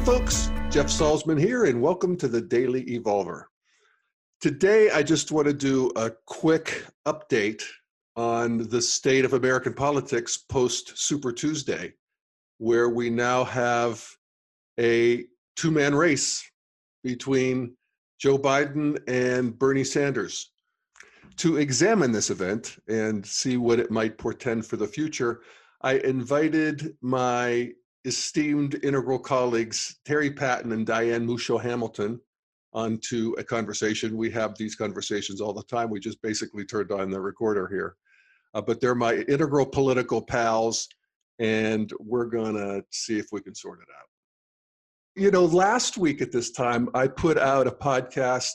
Hey folks, Jeff Salzman here, and welcome to the Daily Evolver. Today, I just want to do a quick update on the state of American politics post Super Tuesday, where we now have a two-man race between Joe Biden and Bernie Sanders. To examine this event and see what it might portend for the future, I invited my esteemed Integral colleagues Terry Patten and Diane Musho Hamilton onto a conversation. We have these conversations all the time. We just basically turned on the recorder here. But they're my Integral political pals, and we're going to see if we can sort it out. You know, last week at this time, I put out a podcast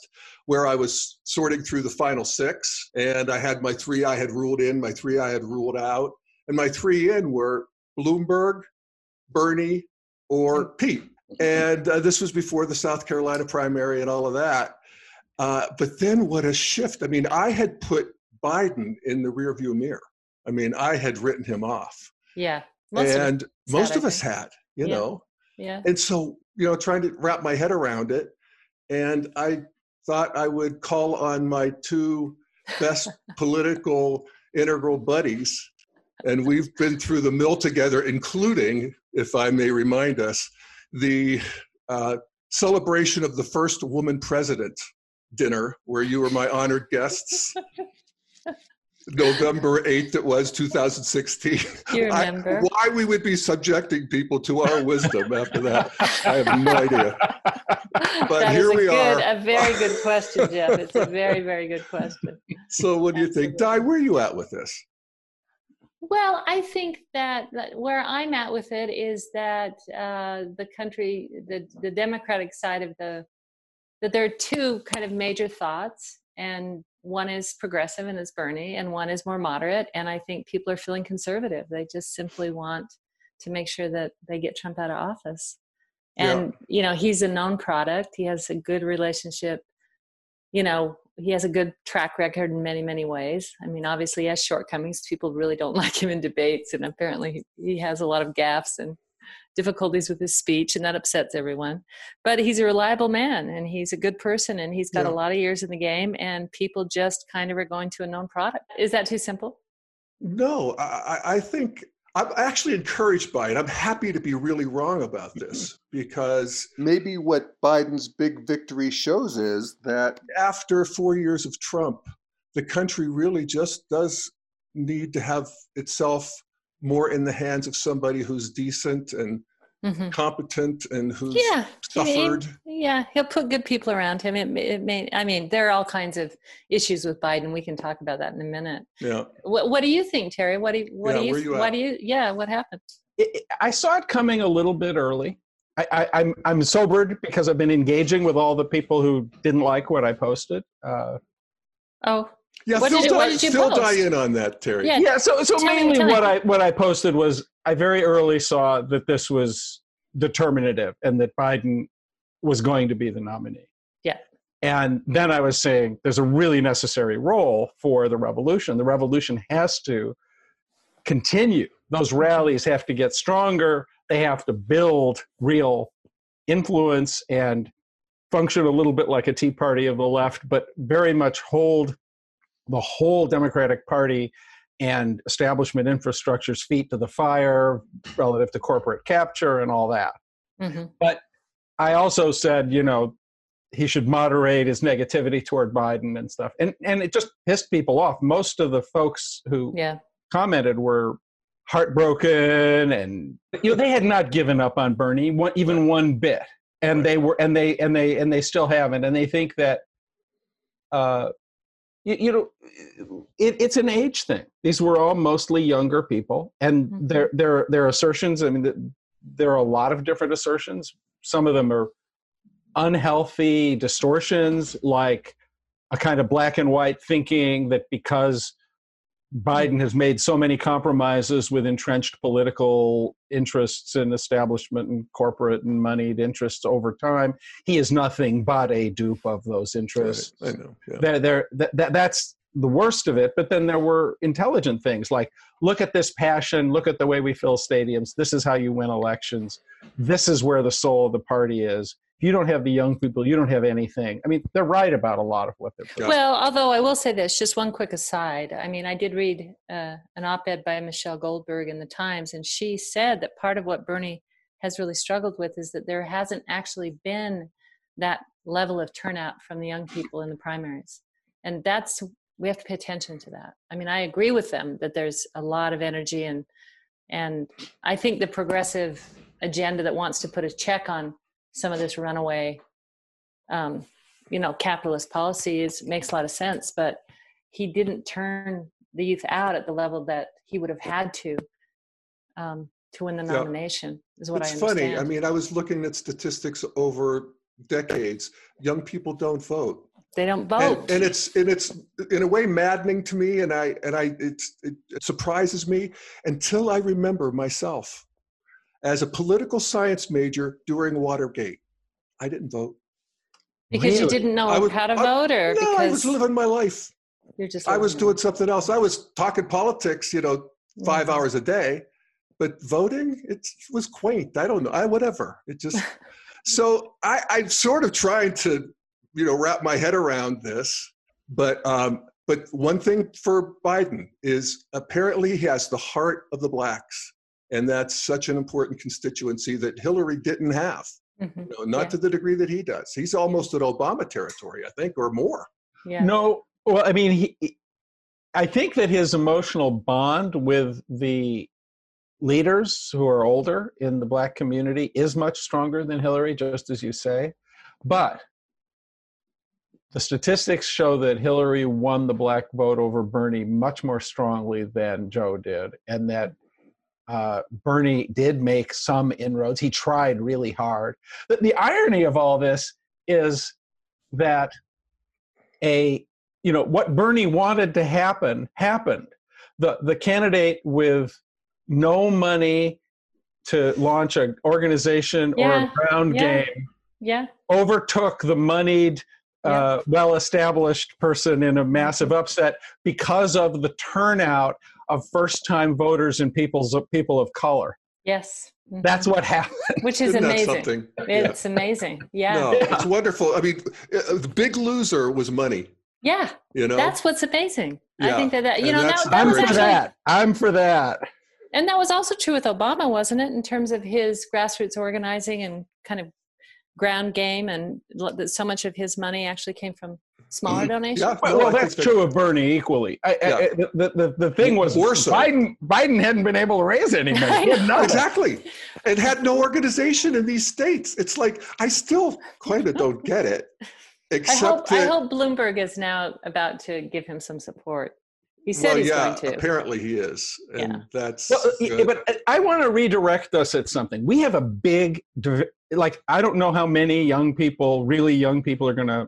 where I was sorting through the final six, and I had my three I had ruled in, my three I had ruled out, and my three in were Bloomberg, Bernie, or Pete. And this was before the South Carolina primary and all of that. But then what a shift. I mean, I had put Biden in the rearview mirror. I mean, I had written him off. Yeah. Most of us had, you know. Yeah. And so, you know, trying to wrap my head around it. And I thought I would call on my two best political Integral buddies. And we've been through the mill together, including, if I may remind us, the celebration of the first woman president dinner, where you were my honored guests. November 8th, it was 2016. Do you remember? Why we would be subjecting people to our wisdom after that, I have no idea. But that here we are. A very good question, Jeff. It's a very, very good question. So what do you think? Di, where are you at with this? Well, I think that where I'm at with it is that the country, the Democratic side of that there are two kind of major thoughts, and one is progressive, and it's Bernie, and one is more moderate, and I think people are feeling conservative. They just simply want to make sure that they get Trump out of office. And, you know, he's a known product. He has a good relationship, you know, he has a good track record in many, many ways. I mean, obviously he has shortcomings. People really don't like him in debates, and apparently he has a lot of gaffes and difficulties with his speech, and that upsets everyone. But he's a reliable man, and he's a good person, and he's got a lot of years in the game, and people just kind of are going to a known product. Is that too simple? No, I think I'm actually encouraged by it. I'm happy to be really wrong about this, because maybe what Biden's big victory shows is that after 4 years of Trump, the country really just does need to have itself more in the hands of somebody who's decent and competent and who's suffered. He'll put good people around him. I mean, there are all kinds of issues with Biden. We can talk about that in a minute. Yeah. What do you think, Terry? What happened? I saw it coming a little bit early. I'm sobered because I've been engaging with all the people who didn't like what I posted. Yeah, still die in on that, Terry. Yeah, so mainly what I posted was I very early saw that this was determinative and that Biden was going to be the nominee. Yeah. And then I was saying there's a really necessary role for the revolution. The revolution has to continue. Those rallies have to get stronger. They have to build real influence and function a little bit like a Tea Party of the left, but very much hold the whole Democratic Party and establishment infrastructure's feet to the fire relative to corporate capture and all that. But I also said, you know, he should moderate his negativity toward Biden and stuff. And it just pissed people off. Most of the folks who commented were heartbroken, and you know, they had not given up on Bernie even one bit. And they were and they still haven't. And they think that you know, it's an age thing. These were all mostly younger people, and their assertions, I mean, there are a lot of different assertions. Some of them are unhealthy distortions, like a kind of black and white thinking that because Biden has made so many compromises with entrenched political interests and establishment and corporate and moneyed interests over time, he is nothing but a dupe of those interests. Right. I know. Yeah. That's the worst of it, but then there were intelligent things like, look at this passion, look at the way we fill stadiums, this is how you win elections, this is where the soul of the party is. If you don't have the young people, you don't have anything. I mean, they're right about a lot of what they're doing. Well, although I will say this, just one quick aside. I mean, I did read an op-ed by Michelle Goldberg in the Times, and she said that part of what Bernie has really struggled with is that there hasn't actually been that level of turnout from the young people in the primaries. And that's, we have to pay attention to that. I mean, I agree with them that there's a lot of energy, and I think the progressive agenda that wants to put a check on some of this runaway, capitalist policies makes a lot of sense, but he didn't turn the youth out at the level that he would have had to win the nomination, is what I understand. It's funny. I mean, I was looking at statistics over decades. Young people don't vote. They don't vote. And it's in a way maddening to me, and it surprises me until I remember myself. As a political science major during Watergate, I didn't vote. Because really? You didn't know how to vote? Or no, because I was living my life. I was doing something else. I was talking politics, 5 hours a day. But voting, it was quaint. I don't know. Whatever. It just so I'm sort of trying to, wrap my head around this. But one thing for Biden is apparently he has the heart of the blacks. And that's such an important constituency that Hillary didn't have, to the degree that he does. He's almost at Obama territory, I think, or more. Yeah. No, well, I mean, I think that his emotional bond with the leaders who are older in the black community is much stronger than Hillary, just as you say. But the statistics show that Hillary won the black vote over Bernie much more strongly than Joe did, and that Bernie did make some inroads. He tried really hard. The irony of all this is that what Bernie wanted to happen, happened. The candidate with no money to launch an organization or a ground game overtook the moneyed, well-established person in a massive upset because of the turnout of first-time voters and people of color. Yes. Mm-hmm. That's what happened. Which is amazing. It's amazing. Yeah. No, it's wonderful. I mean, the big loser was money. Yeah. That's what's amazing. Yeah. I think I'm for that. And that was also true with Obama, wasn't it? In terms of his grassroots organizing and kind of ground game, and so much of his money actually came from smaller donations. Yeah. Well, that's true of Bernie equally. The thing was, so Biden hadn't been able to raise any money. Exactly. It had no organization in these states. It's like, I still kind of don't get it. I hope Bloomberg is now about to give him some support. He said he's going to. Apparently he is. And that's good. But I want to redirect us at something. We have a big, I don't know how many really young people are going to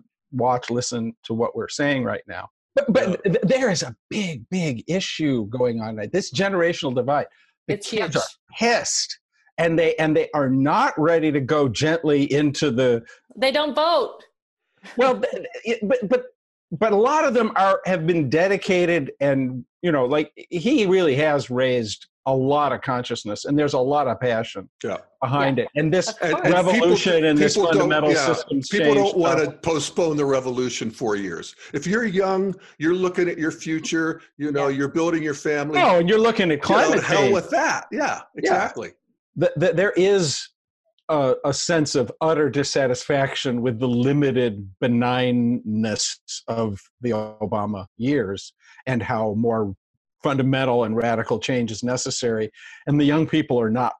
listen to what we're saying right now. But there is a big, big issue going on. This generational divide. It's huge. Kids are pissed. And they are not ready to go gently into the... They don't vote. Well, but a lot of them have been dedicated, and he really has raised a lot of consciousness, and there's a lot of passion behind it. And this revolution and this fundamental systems change. People don't want to postpone the revolution 4 years. If you're young, you're looking at your future, you're building your family. No, and you're looking at climate change. Hell with that. Yeah, exactly. Yeah. There is a sense of utter dissatisfaction with the limited benignness of the Obama years and how more fundamental and radical change is necessary. And the young people are not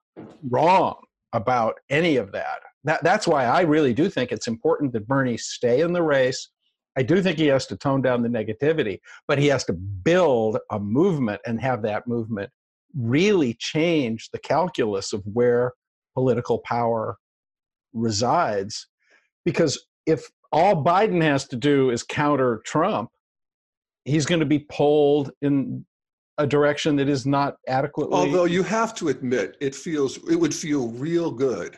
wrong about any of that. That's why I really do think it's important that Bernie stay in the race. I do think he has to tone down the negativity, but he has to build a movement and have that movement really change the calculus of where political power resides, because if all Biden has to do is counter Trump, he's going to be pulled in a direction that is not adequately. Although you have to admit, it would feel real good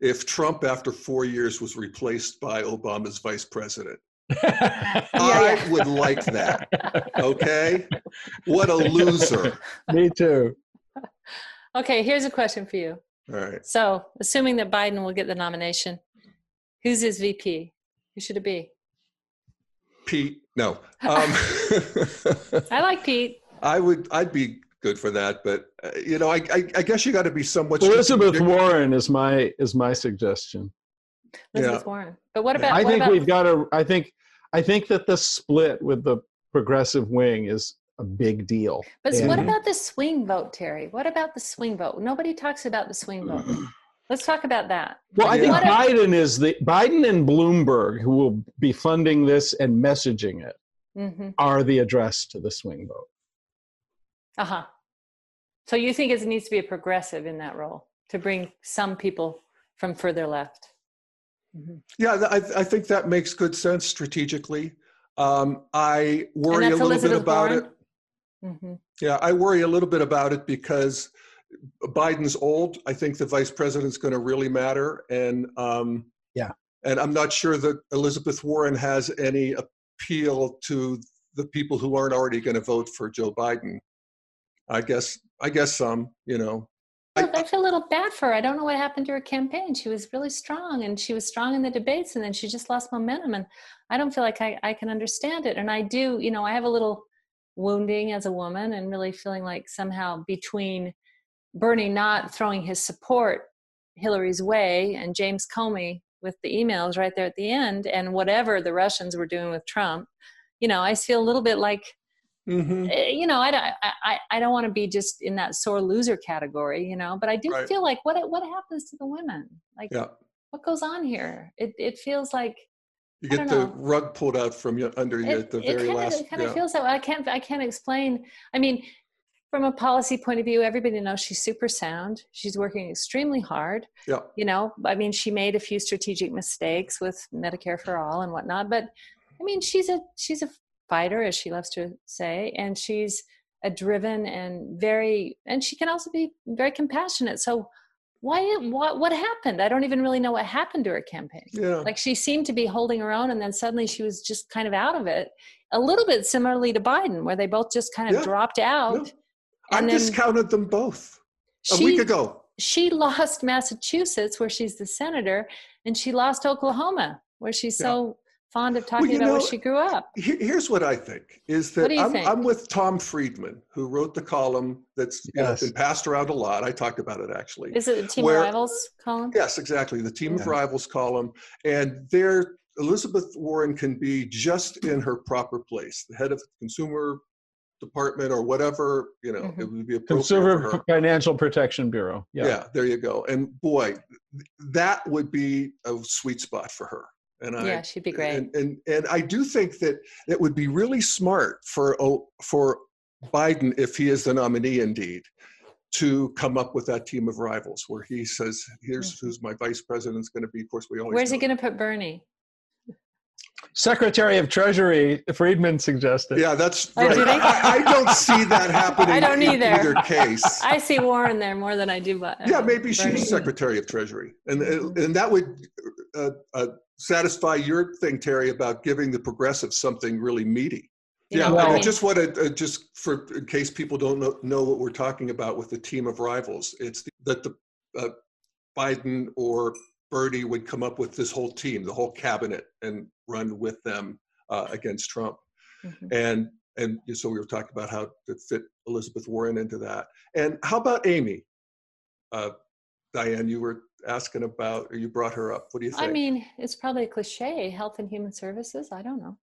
if Trump after 4 years was replaced by Obama's vice president. I would like that. Okay? What a loser. Me too. Okay, here's a question for you. All right. So, assuming that Biden will get the nomination, who's his VP? Who should it be? Pete. No. I like Pete. I'd be good for that, but you know, I guess you got to be somewhat. Elizabeth Warren is my suggestion. Elizabeth Warren. But what about? I think that the split with the progressive wing is a big deal. But what about the swing vote, Terry? What about the swing vote? Nobody talks about the swing vote. Let's talk about that. Well, I think Biden and Bloomberg, who will be funding this and messaging it, are the address to the swing vote. Uh-huh. So you think it needs to be a progressive in that role to bring some people from further left? Mm-hmm. Yeah, I think that makes good sense strategically. I worry a little bit about it. Mm-hmm. Yeah, I worry a little bit about it because Biden's old. I think the vice president's going to really matter, and I'm not sure that Elizabeth Warren has any appeal to the people who aren't already going to vote for Joe Biden. I guess some, you know. I feel a little bad for her. I don't know what happened to her campaign. She was really strong, and she was strong in the debates, and then she just lost momentum, and I don't feel like I can understand it. And I do, you know, I have a little wounding as a woman and really feeling like somehow between Bernie not throwing his support Hillary's way and James Comey with the emails right there at the end and whatever the Russians were doing with Trump, you know, I feel a little bit like, you know, I don't want to be just in that sore loser category, you know, but I do feel like what happens to the women? Like what goes on here? It feels like you get the rug pulled out from under you at the very last. It kind of feels that way. I can't explain. I mean, from a policy point of view, everybody knows she's super sound. She's working extremely hard. Yeah. You know, I mean, she made a few strategic mistakes with Medicare for All and whatnot, but I mean, she's a fighter, as she loves to say, and she's a driven and she can also be very compassionate. So what happened? I don't even really know what happened to her campaign. Yeah. Like she seemed to be holding her own, and then suddenly she was just kind of out of it. A little bit similarly to Biden, where they both just kind of dropped out. Yeah. I discounted them both a week ago. She lost Massachusetts, where she's the senator, and she lost Oklahoma, where she's so fond of talking about where she grew up. Here's what I think is that I'm with Tom Friedman, who wrote the column that's been passed around a lot. I talked about it, actually. Is it the Team of Rivals column? Yes, exactly. The Team of Rivals column. And Elizabeth Warren can be just in her proper place, the head of the Consumer Department or whatever, you know, it would be appropriate. Consumer Financial Protection Bureau. Yeah, there you go. And boy, that would be a sweet spot for her. And she'd be great. And I do think that it would be really smart for Biden, if he is the nominee indeed, to come up with that Team of Rivals where he says, here's who's my vice president's going to be. Of course, we always. Where's he going to put Bernie? Secretary of Treasury, Friedman suggested. Yeah, that's right. I don't see that happening in either case. I see Warren there more than I do. But yeah, maybe she's Secretary of Treasury. And that would satisfy your thing, Terry, about giving the progressives something really meaty. Yeah, well, I just want to, in case people don't know what we're talking about with the Team of Rivals, it's that Biden or Bernie would come up with this whole team, the whole cabinet, and run with them against Trump. And so we were talking about how to fit Elizabeth Warren into that. And how about Amy? Diane, you were asking about, or you brought her up. What do you think? I mean, it's probably a cliche, Health and Human Services. I don't know.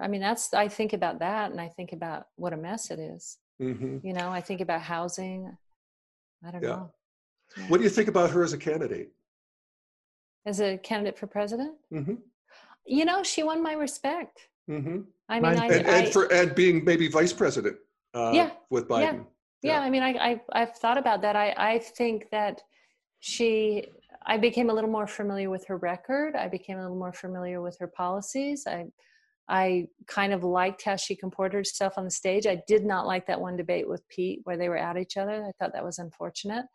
I mean, I think about that, and I think about what a mess it is. You know, I think about housing. I don't know. Yeah. What do you think about her as a candidate? As a candidate for president? You know, she won my respect. I mean, and being maybe vice president with Biden. Yeah, I mean, I've thought about that. I think that I became a little more familiar with her record. I became a little more familiar with her policies. I kind of liked how she comported herself on the stage. I did not like that one debate with Pete where they were at each other. I thought that was unfortunate.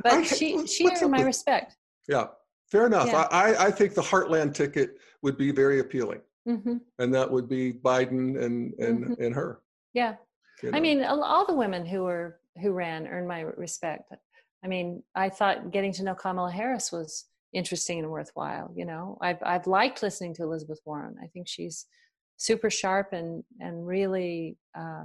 But she earned my respect. Yeah, fair enough. I think the Heartland ticket would be very appealing. Mm-hmm. And that would be Biden and her. Yeah. You know? I mean, all the women who ran earned my respect. I mean, I thought getting to know Kamala Harris was interesting and worthwhile. You know, I've liked listening to Elizabeth Warren. I think she's super sharp and really, I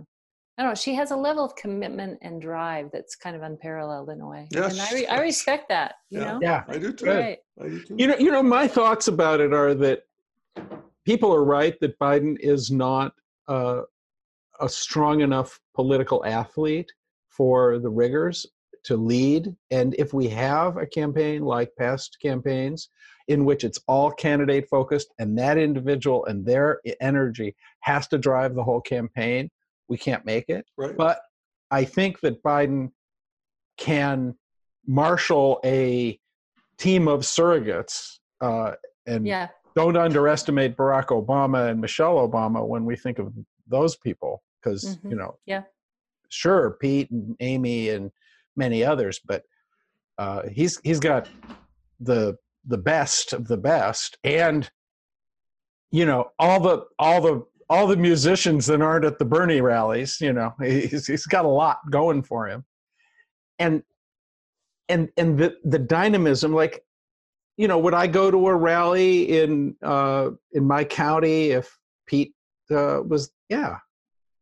don't know, she has a level of commitment and drive that's kind of unparalleled in a way. Yes. And I respect that, you know? Yeah, I do too. Right. I do too. You know, my thoughts about it are that people are right that Biden is not a strong enough political athlete for the rigors to lead. And if we have a campaign like past campaigns in which it's all candidate focused and that individual and their energy has to drive the whole campaign, we can't make it. Right. But I think that Biden can marshal a team of surrogates and don't underestimate Barack Obama and Michelle Obama when we think of those people, because, you know, sure, Pete and Amy and many others, but he's got the best of the best, and you know all the musicians that aren't at the Bernie rallies. You know, he's got a lot going for him, and the dynamism. Like, you know, would I go to a rally in my county if Pete was? Yeah,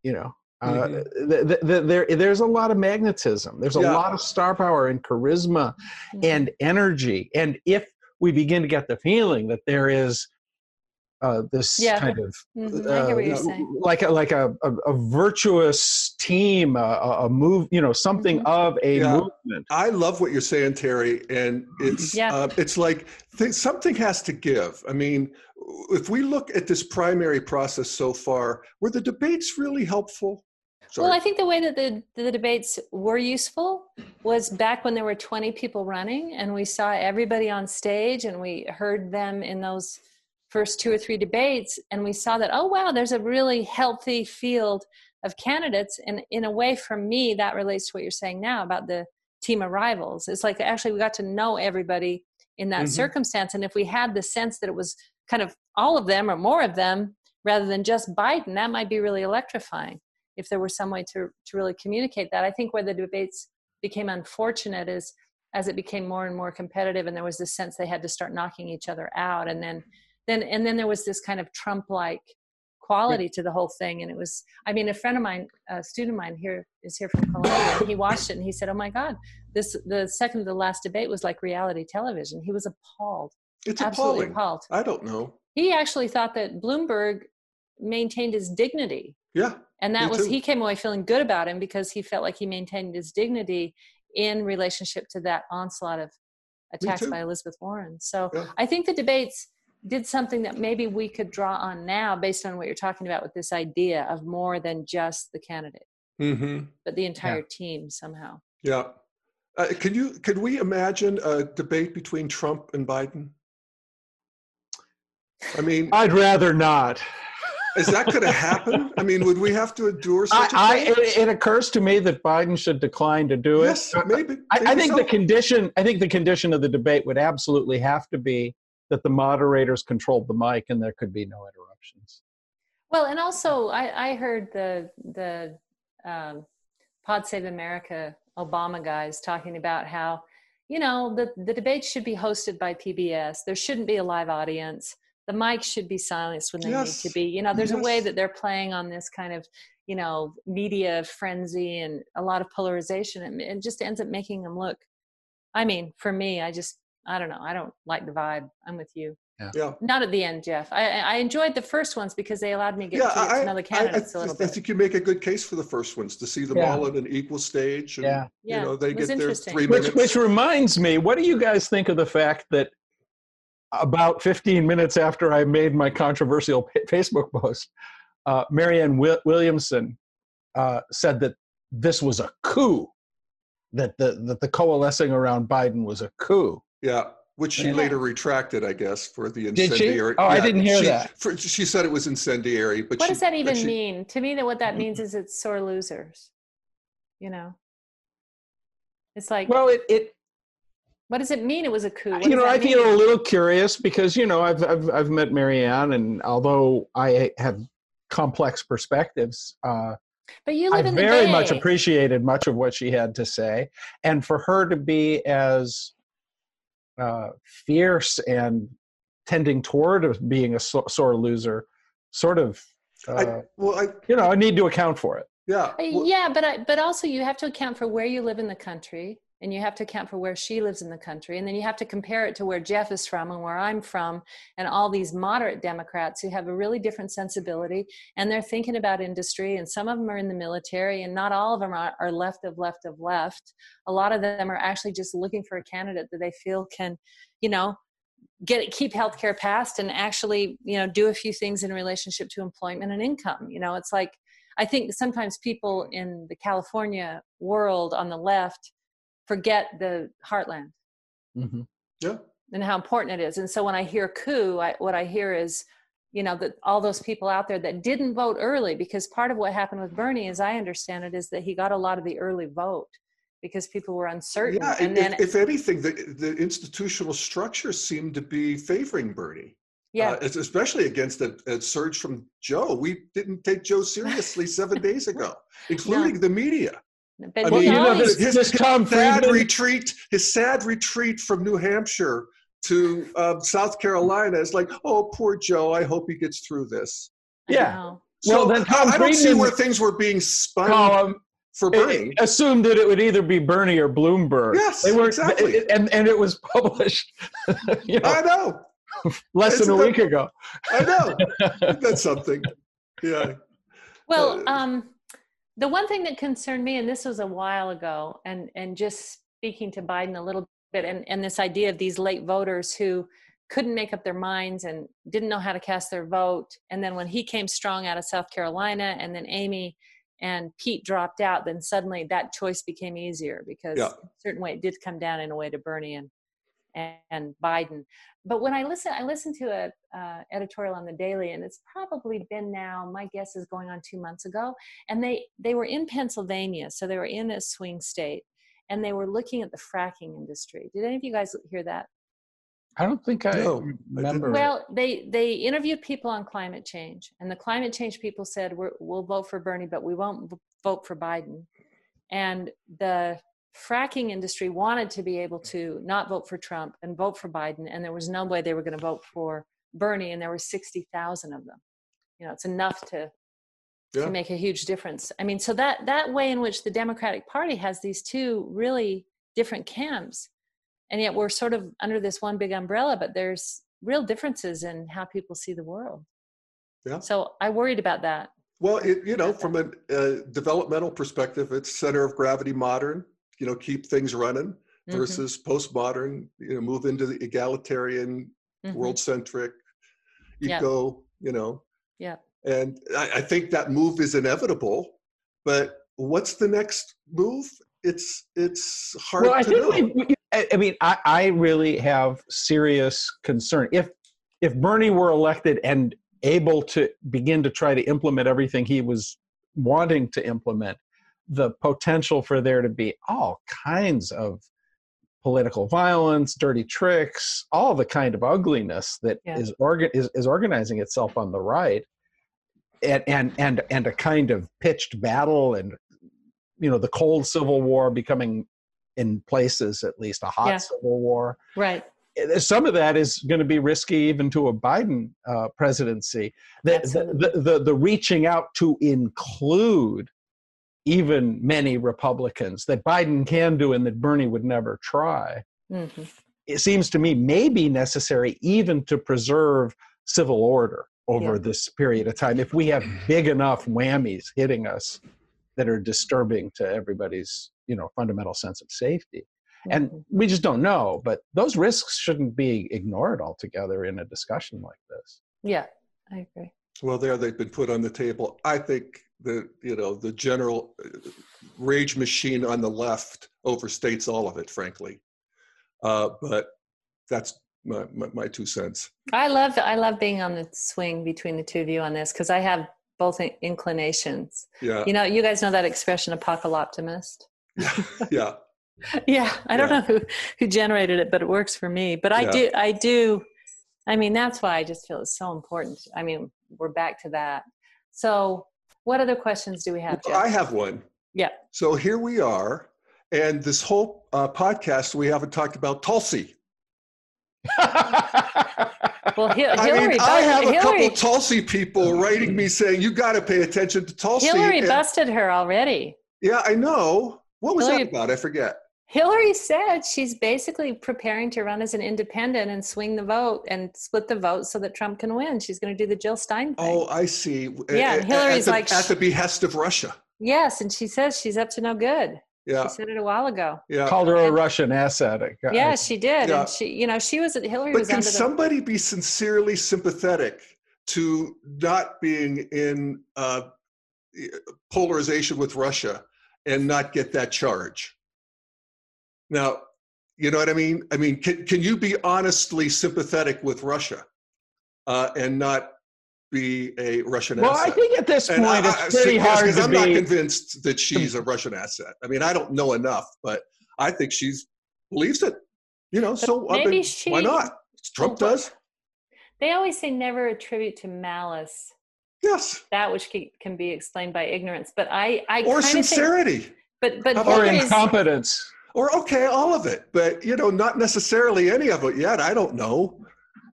you know. There's a lot of magnetism. There's a lot of star power and charisma and energy. And if we begin to get the feeling that there is this kind of like a virtuous team, a move, you know, something of a movement. I love what you're saying, Terry. And it's like something has to give. I mean, if we look at this primary process so far, were the debates really helpful? Sorry. Well, I think the way that the debates were useful was back when there were 20 people running and we saw everybody on stage and we heard them in those first 2 or 3 debates, and we saw that, oh, wow, there's a really healthy field of candidates. And in a way, for me, that relates to what you're saying now about the team of rivals. It's like, actually, we got to know everybody in that circumstance. And if we had the sense that it was kind of all of them or more of them rather than just Biden, that might be really electrifying. If there were some way to really communicate that. I think where the debates became unfortunate is as it became more and more competitive, and there was this sense they had to start knocking each other out, and then there was this kind of Trump-like quality to the whole thing. And it was, I mean, a friend of mine, a student of mine is here from Columbia, and he watched it and he said, "Oh my God, the second to the last debate was like reality television." He was appalled. It's absolutely appalled. I don't know. He actually thought that Bloomberg maintained his dignity. Yeah. And that was, he came away feeling good about him because he felt like he maintained his dignity in relationship to that onslaught of attacks by Elizabeth Warren. So I think the debates did something that maybe we could draw on now based on what you're talking about with this idea of more than just the candidate, but the entire team somehow. Yeah. Could we imagine a debate between Trump and Biden? I mean, I'd rather not. Is that going to happen? I mean, would we have to endure such a thing? It occurs to me that Biden should decline to do it. Yes, maybe. I think so. I think the condition of the debate would absolutely have to be that the moderators controlled the mic and there could be no interruptions. Well, and also I heard the Pod Save America Obama guys talking about how, you know, the debate should be hosted by PBS. There shouldn't be a live audience. The mics should be silenced when they need to be. You know, there's a way that they're playing on this kind of, you know, media frenzy and a lot of polarization. And it just ends up making them look, I mean, for me, I don't know. I don't like the vibe. I'm with you. Yeah. Not at the end, Jeff. I enjoyed the first ones because they allowed me to get to know the candidates a little bit. I think you make a good case for the first ones to see them all at an equal stage. And, you know, they get their 3 minutes. Which reminds me, what do you guys think of the fact that about 15 minutes after I made my controversial Facebook post, Marianne Williamson said that this was a coup, that the coalescing around Biden was a coup. Yeah, which she later retracted, I guess, for the incendiary. Did she? Oh, yeah, I didn't hear that. She said it was incendiary. But what does that even mean? To me, what that means is it's sore losers. You know? It's like... Well, it What does it mean it was a coup? What I get a little curious because, you know, I've met Marianne, and although I have complex perspectives, but you live in the Bay. I very much appreciated much of what she had to say. And for her to be as fierce and tending toward being a sore loser, sort of, I need to account for it. Yeah. Yeah, but also you have to account for where you live in the country. And you have to account for where she lives in the country. And then you have to compare it to where Jeff is from and where I'm from and all these moderate Democrats who have a really different sensibility. And they're thinking about industry. And some of them are in the military. And not all of them are left of left. A lot of them are actually just looking for a candidate that they feel can, you know, keep healthcare passed and actually, you know, do a few things in relationship to employment and income. You know, it's like, I think sometimes people in the California world on the left forget the heartland, mm-hmm. Yeah, and how important it is. And so when I hear coup, what I hear is, you know, that all those people out there that didn't vote early, because part of what happened with Bernie, as I understand it, is that he got a lot of the early vote because people were uncertain. Yeah, and then if anything, the institutional structure seemed to be favoring Bernie. Yeah, especially against a surge from Joe. We didn't take Joe seriously 7 days ago, including the media. But I mean, you know, his sad retreat from New Hampshire to South Carolina is like, oh, poor Joe. I hope he gets through this. Yeah. So well, then Tom Friedman, I don't see where things were being spun for Bernie. Assumed that it would either be Bernie or Bloomberg. Yes, exactly. And it was published. You know, I know. Less than a week ago. I know. That's something. Yeah. Well, the one thing that concerned me, and this was a while ago, and just speaking to Biden a little bit, and this idea of these late voters who couldn't make up their minds and didn't know how to cast their vote. And then when he came strong out of South Carolina, and then Amy and Pete dropped out, then suddenly that choice became easier because in a certain way it did come down in a way to Bernie and Biden. But when I listened to an editorial on the Daily, and it's probably been now, my guess is going on 2 months ago, and they were in Pennsylvania, so they were in a swing state, and they were looking at the fracking industry. Did any of you guys hear that? I don't think I remember. Well, they interviewed people on climate change, and the climate change people said, we'll vote for Bernie, but we won't vote for Biden. And the fracking industry wanted to be able to not vote for Trump and vote for Biden, and there was no way they were going to vote for Bernie, and there were 60,000 of them. You know, it's enough to make a huge difference. I mean, so that way in which the Democratic Party has these two really different camps, and yet we're sort of under this one big umbrella, but there's real differences in how people see the world. Yeah. So I worried about that. Well, from a developmental perspective, it's center of gravity modern. You know, keep things running versus postmodern, you know, move into the egalitarian, world-centric, eco, you know. Yeah. And I think that move is inevitable, but what's the next move? It's hard to know. I really have serious concern. If Bernie were elected and able to begin to try to implement everything he was wanting to implement, the potential for there to be all kinds of political violence, dirty tricks, all the kind of ugliness that is organizing itself on the right, and a kind of pitched battle, and you know, the cold Civil War becoming, in places at least, a hot Civil War. Right. Some of that is going to be risky even to a Biden presidency. The reaching out to include even many Republicans that Biden can do and that Bernie would never try. Mm-hmm. It seems to me may be necessary even to preserve civil order over this period of time, if we have big enough whammies hitting us that are disturbing to everybody's, you know, fundamental sense of safety. Mm-hmm. And we just don't know, but those risks shouldn't be ignored altogether in a discussion like this. Yeah, I agree. Well, they've been put on the table. I think the general rage machine on the left overstates all of it, frankly. But that's my 2 cents. I love being on the swing between the two of you on this, because I have both inclinations. Yeah. You know, you guys know that expression, apocalyptimist. Yeah. Yeah, I don't know who generated it, but it works for me. But I do. I mean, that's why I just feel it's so important. I mean, we're back to that. So what other questions do we have, Jeff? I have one. Yeah. So here we are. And this whole podcast, we haven't talked about Tulsi. Well, I have a couple Tulsi people writing me saying, you got to pay attention to Tulsi. Hillary busted her already. Yeah, I know. What was that about? I forget. Hillary said she's basically preparing to run as an independent and swing the vote and split the vote so that Trump can win. She's going to do the Jill Stein thing. Oh, I see. Yeah, Hillary's at the behest of Russia. Yes, and she says she's up to no good. Yeah. She said it a while ago. Yeah. Called her a Russian asset. Yeah, she did. Yeah. And Hillary was under But can somebody be sincerely sympathetic to not being in polarization with Russia and not get that charge? Now, you know what I mean? I mean, can you be honestly sympathetic with Russia and not be a Russian asset? Well, I think at this point it's pretty hard to be. I'm not convinced that she's a Russian asset. I mean, I don't know enough, but I think she believes it. You know, so why not? Trump does. They always say never attribute to malice. Yes. That which can be explained by ignorance, but I or sincerity. Or incompetence. Or okay, all of it, but you know, not necessarily any of it yet. I don't know.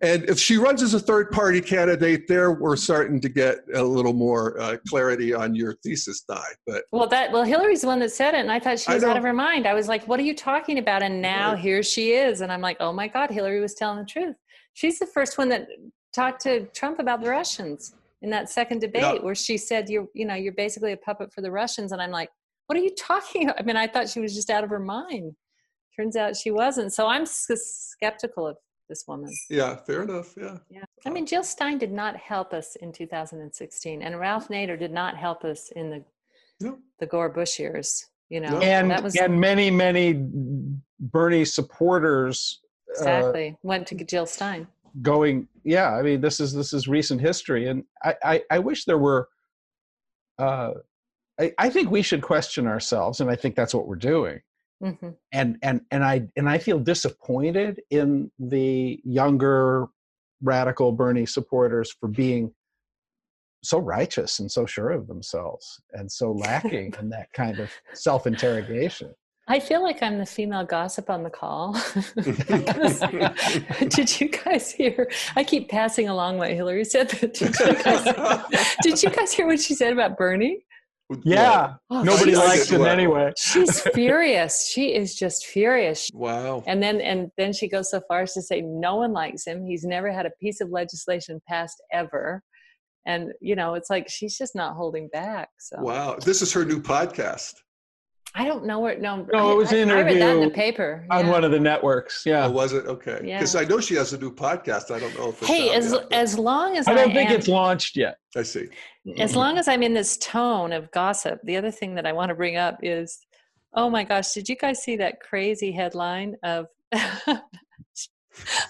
And if she runs as a third-party candidate, there we're starting to get a little more clarity on your thesis, Di. But Hillary's the one that said it, and I thought she was out of her mind. I was like, "What are you talking about?" And now here she is, and I'm like, "Oh my God, Hillary was telling the truth." She's the first one that talked to Trump about the Russians in that second debate, where she said, "You're basically a puppet for the Russians," and I'm like, what are you talking about? I mean, I thought she was just out of her mind. Turns out she wasn't. So I'm skeptical of this woman. Yeah, fair enough. Yeah. I mean, Jill Stein did not help us in 2016, and Ralph Nader did not help us in the Gore Bush years. You know, and many, many Bernie supporters went to Jill Stein. I mean, this is recent history, and I wish there were. I think we should question ourselves, and I think that's what we're doing. Mm-hmm. And I feel disappointed in the younger radical Bernie supporters for being so righteous and so sure of themselves and so lacking in that kind of self-interrogation. I feel like I'm the female gossip on the call. Did you guys hear? I keep passing along what Hillary said. Did you guys hear what she said about Bernie? Yeah. Oh, nobody likes him anyway. She's furious. She is just furious. Wow. And then she goes so far as to say no one likes him. He's never had a piece of legislation passed ever. And, you know, it's like she's just not holding back. So. Wow. This is her new podcast. I don't know where. No, it was an interview. I read that in the paper on one of the networks. Yeah, oh, was it okay? Because I know she has a new podcast. I don't know if. It's as long as I don't think it's launched yet. I see. As long as I'm in this tone of gossip, the other thing that I want to bring up is, oh my gosh, did you guys see that crazy headline of?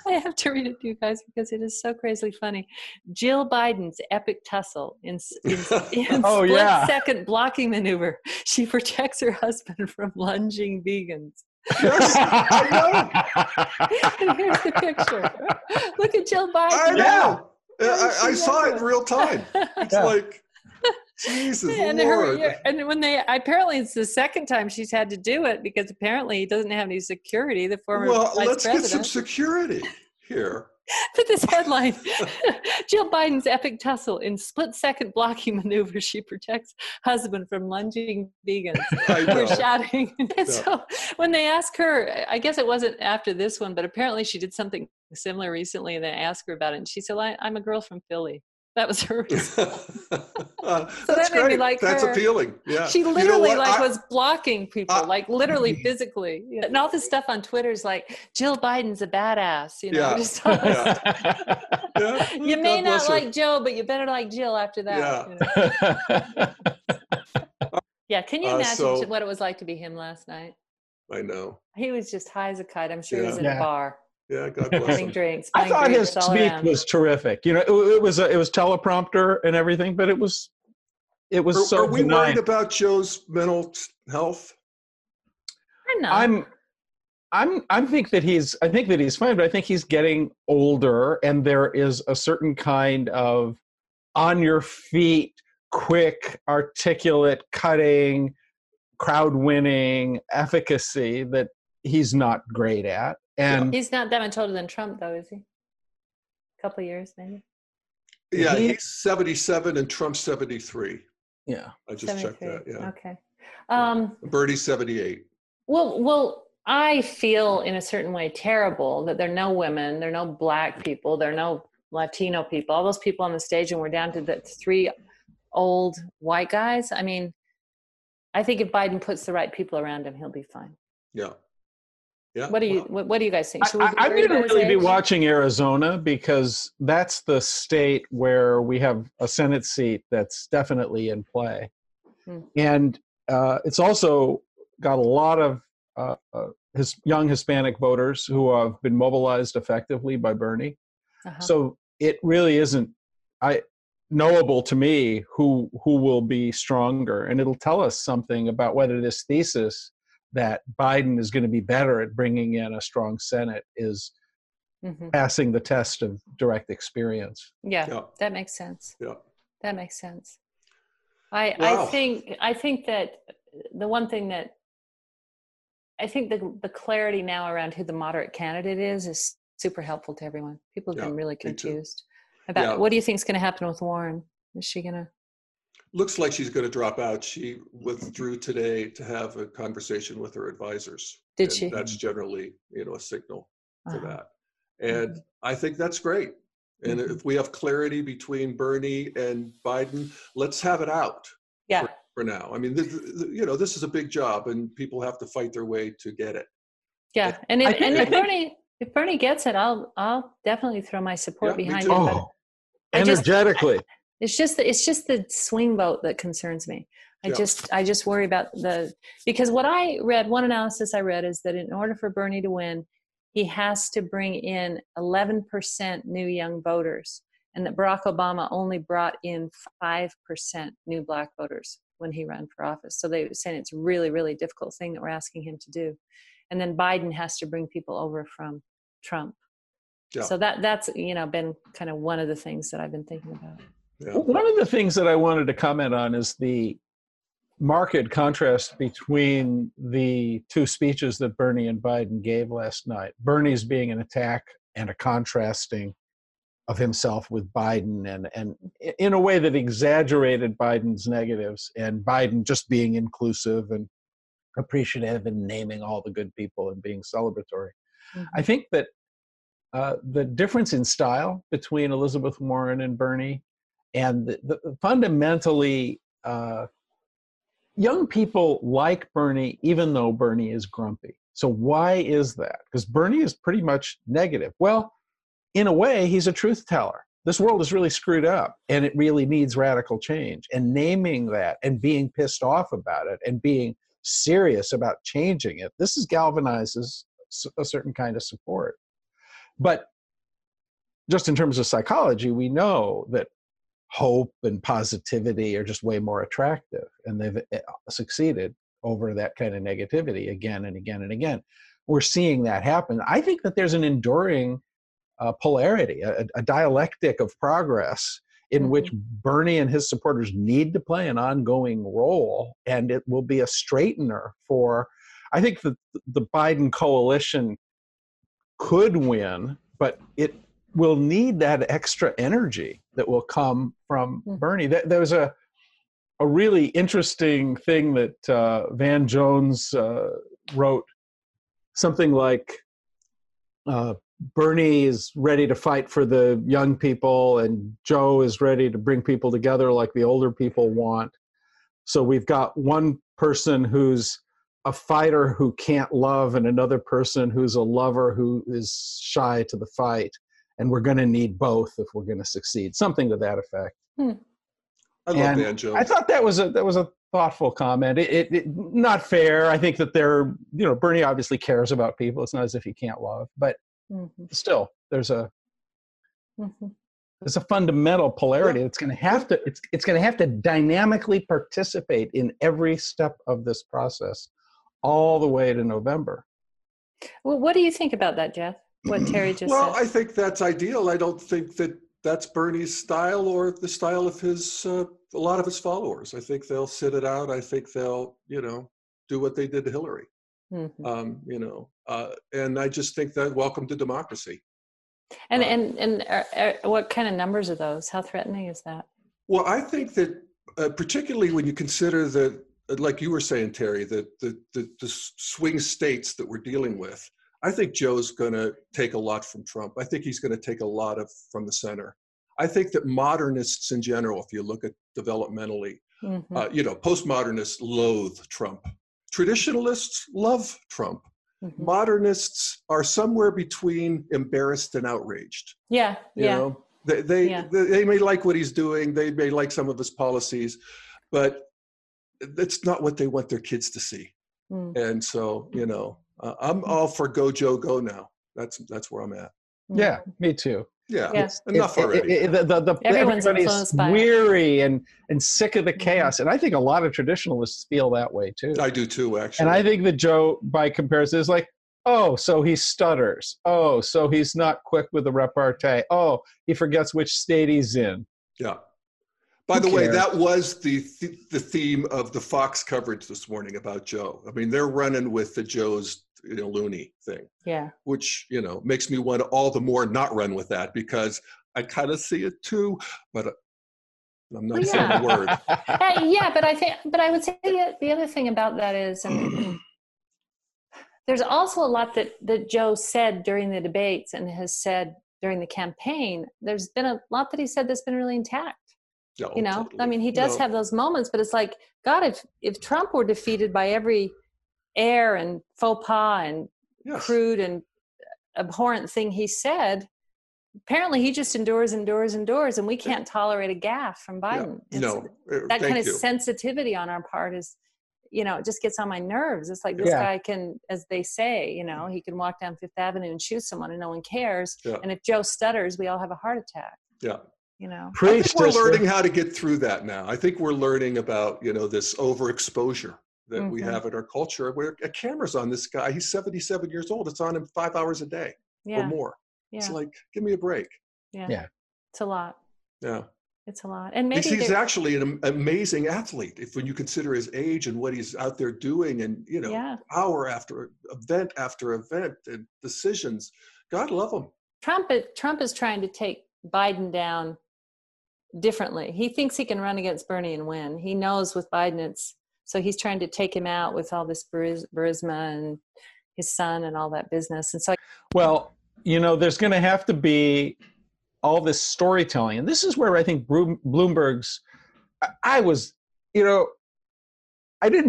I have to read it to you guys because it is so crazily funny. Jill Biden's epic tussle in split-second blocking maneuver. She protects her husband from lunging vegans. Yes, I know. And here's the picture. Look at Jill Biden. I know. I saw it in real time. It's like, Jesus Lord. Apparently it's the second time she's had to do it because apparently he doesn't have any security, the former vice president. Well, let's get some security here. But this headline, Jill Biden's epic tussle in split-second blocking maneuver, she protects husband from lunging vegans. I know. Shouting. So when they ask her, I guess it wasn't after this one, but apparently she did something similar recently and they asked her about it. And she said, I'm a girl from Philly. That was her response. So that made me like her. That's appealing. Yeah. She literally was blocking people, literally physically. Yeah. And all this stuff on Twitter is like, Jill Biden's a badass. You know, you may not like Joe, but you better like Jill after that. Yeah. Can you imagine what it was like to be him last night? I know. He was just high as a kite. I'm sure he was in a bar. Yeah, God bless him. I thought his speech was terrific. You know, it was teleprompter and everything, but it was so benign. Are we worried about Joe's mental health? I'm not. I think that he's fine, but I think he's getting older, and there is a certain kind of on your feet, quick, articulate, cutting, crowd-winning efficacy that he's not great at. And he's not that much older than Trump, though, is he? A couple of years, maybe. Yeah, he's 77 and Trump's 73. Yeah, I just checked that. Yeah. Okay. Bernie's 78. Well. I feel in a certain way terrible that there are no women, there are no black people, there are no Latino people, all those people on the stage, and we're down to the three old white guys. I mean, I think if Biden puts the right people around him, he'll be fine. Yeah. Yeah. What do you guys think? I'm going to really be watching Arizona, because that's the state where we have a Senate seat that's definitely in play. And it's also got a lot of young Hispanic voters who have been mobilized effectively by Bernie. Uh-huh. So it really isn't knowable to me who will be stronger. And it'll tell us something about whether this thesis that Biden is going to be better at bringing in a strong Senate is passing the test of direct experience. Yeah, that makes sense. Yeah, that makes sense. I think that the one thing that I think the clarity now around who the moderate candidate is super helpful to everyone. People have been really confused about what do you think is going to happen with Warren? Is she going to? Looks like she's going to drop out. She withdrew today to have a conversation with her advisors. Did she? That's generally, a signal for that. And I think that's great. And if we have clarity between Bernie and Biden, let's have it out. Yeah. For now. I mean, this is a big job, and people have to fight their way to get it. Yeah, if Bernie gets it, I'll definitely throw my support behind it. Oh, energetically. It's just the swing vote that concerns me. I just worry about because what I read, one analysis I read, is that in order for Bernie to win, he has to bring in 11% new young voters, and that Barack Obama only brought in 5% new black voters when he ran for office. So they were saying it's a really, really difficult thing that we're asking him to do. And then Biden has to bring people over from Trump. Yeah. So that's been kind of one of the things that I've been thinking about. Yeah. One of the things that I wanted to comment on is the marked contrast between the two speeches that Bernie and Biden gave last night. Bernie's being an attack and a contrasting of himself with Biden, and in a way that exaggerated Biden's negatives, and Biden just being inclusive and appreciative and naming all the good people and being celebratory. Mm-hmm. I think that the difference in style between Elizabeth Warren and Bernie, and the fundamentally young people like Bernie even though Bernie is grumpy. So why is that? Because Bernie is pretty much negative. Well, in a way, he's a truth teller. This world is really screwed up, and it really needs radical change. And naming that and being pissed off about it and being serious about changing it, this galvanizes a certain kind of support. But just in terms of psychology, we know that hope and positivity are just way more attractive, and they've succeeded over that kind of negativity again and again and again. We're seeing that happen. I think that there's an enduring polarity, a dialectic of progress in which Bernie and his supporters need to play an ongoing role, and it will be a straightener for, I think that the Biden coalition could win, but it will need that extra energy that will come from Bernie. There was a really interesting thing that Van Jones wrote, something like, Bernie is ready to fight for the young people, and Joe is ready to bring people together like the older people want. So we've got one person who's a fighter who can't love, and another person who's a lover who is shy to the fight. And we're going to need both if we're going to succeed. Something to that effect. I love that, Joe. I thought that was a thoughtful comment. It not fair. I think that Bernie obviously cares about people. It's not as if he can't love, but still, there's a fundamental polarity that's going to have to it's going to have to dynamically participate in every step of this process, all the way to November. Well, what do you think about that, Jeff? What Terry just said? Well, I think that's ideal. I don't think that that's Bernie's style or the style of his, a lot of his followers. I think they'll sit it out. I think they'll, you know, do what they did to Hillary. Mm-hmm. And I just think that welcome to democracy. And what kind of numbers are those? How threatening is that? Well, I think that particularly when you consider the, like you were saying, Terry, the swing states that we're dealing with, I think Joe's going to take a lot from Trump. I think he's going to take a lot from the center. I think that modernists in general, if you look at developmentally, mm-hmm. Postmodernists loathe Trump. Traditionalists love Trump. Mm-hmm. Modernists are somewhere between embarrassed and outraged. Yeah, yeah. They may like what he's doing. They may like some of his policies, but that's not what they want their kids to see. Mm. And so, I'm all for go, Joe, go now. That's where I'm at. Yeah, me too. Yeah, yeah. Enough already. Everybody's weary and sick of the chaos. And I think a lot of traditionalists feel that way too. I do too, actually. And I think that Joe, by comparison, is like, oh, so he stutters. Oh, so he's not quick with the repartee. Oh, he forgets which state he's in. Yeah. By the way, that was the theme of the Fox coverage this morning about Joe. I mean, they're running with the Joe's loony thing. Yeah. Which, makes me want to all the more not run with that because I kind of see it too, but I'm not saying a word. But I would say the other thing about that is, there's also a lot that Joe said during the debates and has said during the campaign. There's been a lot that he said that's been really intact. No, totally. I mean, he does have those moments, but it's like, God, if Trump were defeated by every air and faux pas and crude and abhorrent thing he said, apparently he just endures, and we can't tolerate a gaffe from Biden. Yeah. That kind of sensitivity on our part is, it just gets on my nerves. It's like this guy can, as they say, he can walk down Fifth Avenue and shoot someone and no one cares. Yeah. And if Joe stutters, we all have a heart attack. Yeah. I think we're learning how to get through that now. I think we're learning about, this overexposure that we have in our culture where a camera's on this guy. He's 77 years old. It's on him 5 hours a day or more. Yeah. It's like, give me a break. Yeah. Yeah. It's a lot. Yeah. It's a lot. And maybe he's actually an amazing athlete. If when you consider his age and what he's out there doing and, hour after event and decisions, God love him. Trump is trying to take Biden down differently. He thinks he can run against Bernie and win. He knows with Biden so he's trying to take him out with all this Burisma and his son and all that business. And so, there's going to have to be all this storytelling. And this is where I think Bloomberg's, I didn't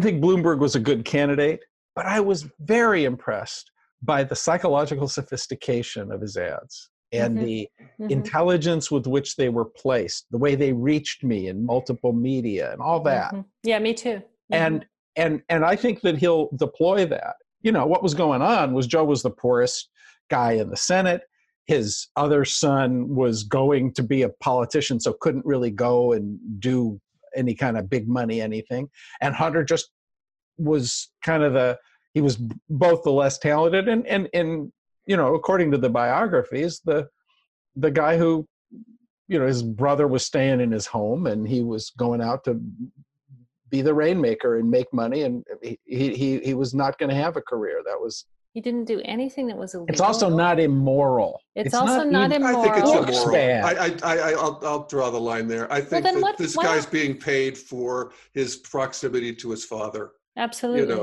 think Bloomberg was a good candidate, but I was very impressed by the psychological sophistication of his ads. And the intelligence with which they were placed, the way they reached me in multiple media and all that. Mm-hmm. Yeah, me too. Mm-hmm. And I think that he'll deploy that. What was going on was Joe was the poorest guy in the Senate. His other son was going to be a politician, so couldn't really go and do any kind of big money, anything. And Hunter just was kind of he was both the less talented and according to the biographies, the guy who, his brother was staying in his home and he was going out to be the rainmaker and make money, and he was not going to have a career. He didn't do anything that was illegal. It's also not immoral. It's also not immoral. I think it's immoral. I'll draw the line there. I think this guy's being paid for his proximity to his father. Absolutely.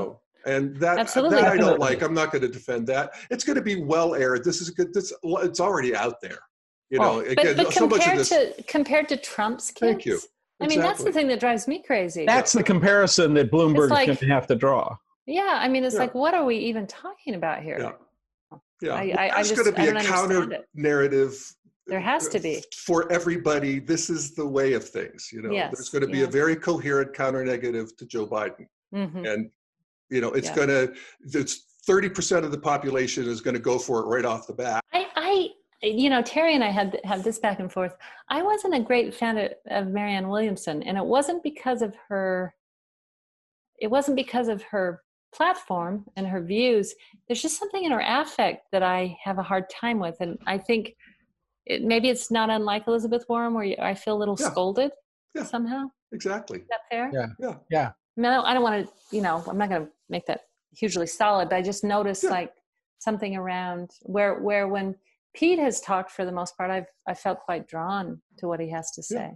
And that I don't like. I'm not going to defend that. It's going to be well aired. This is good. It's already out there. But compared to Trump's kids. Thank you. I mean, that's the thing that drives me crazy. That's the comparison that Bloomberg is going to have to draw. Yeah, I mean, it's like, what are we even talking about here? Yeah, yeah. There's going to be a counter narrative. There has to be for everybody. This is the way of things. There's going to be a very coherent counter negative to Joe Biden, and. It's 30% of the population is going to go for it right off the bat. Terry and I had this back and forth. I wasn't a great fan of Marianne Williamson, and it wasn't because of her platform and her views, there's just something in her affect that I have a hard time with. And I think maybe it's not unlike Elizabeth Warren, where I feel a little scolded somehow. Exactly. Is that fair? Yeah. No, I don't want to, I'm not going to make that hugely solid, but I just noticed like something around where when Pete has talked for the most part, I felt quite drawn to what he has to say.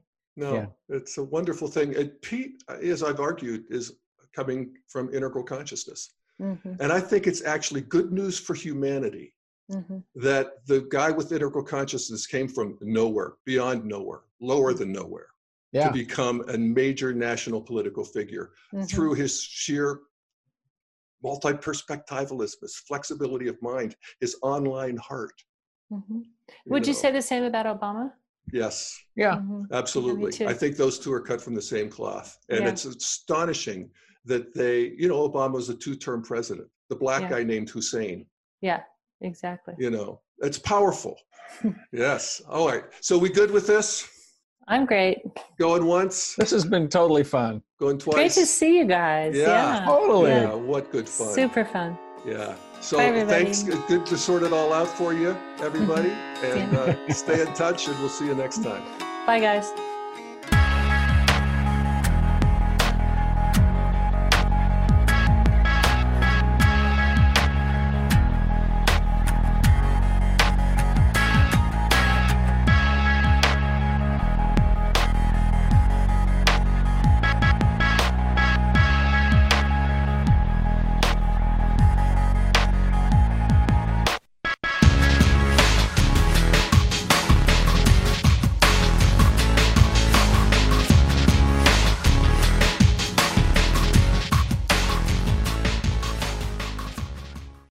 It's a wonderful thing. And Pete, as I've argued, is coming from integral consciousness. Mm-hmm. And I think it's actually good news for humanity that the guy with integral consciousness came from nowhere, beyond nowhere, lower than nowhere, to become a major national political figure through his sheer multi-perspectivalism, his flexibility of mind, his online heart. Mm-hmm. Would you say the same about Obama? Yes. Yeah. Mm-hmm. Absolutely. I think those two are cut from the same cloth. And it's astonishing that they, Obama was a two-term president, the black guy named Hussein. Yeah, exactly. It's powerful. Yes. All right. So we good with this? I'm great. Going once? This has been totally fun. Going twice? Great to see you guys. Yeah. Totally. Yeah. What good fun. Super fun. Yeah. So thanks. Good to sort it all out for you, everybody. And stay in touch, and we'll see you next time. Bye, guys.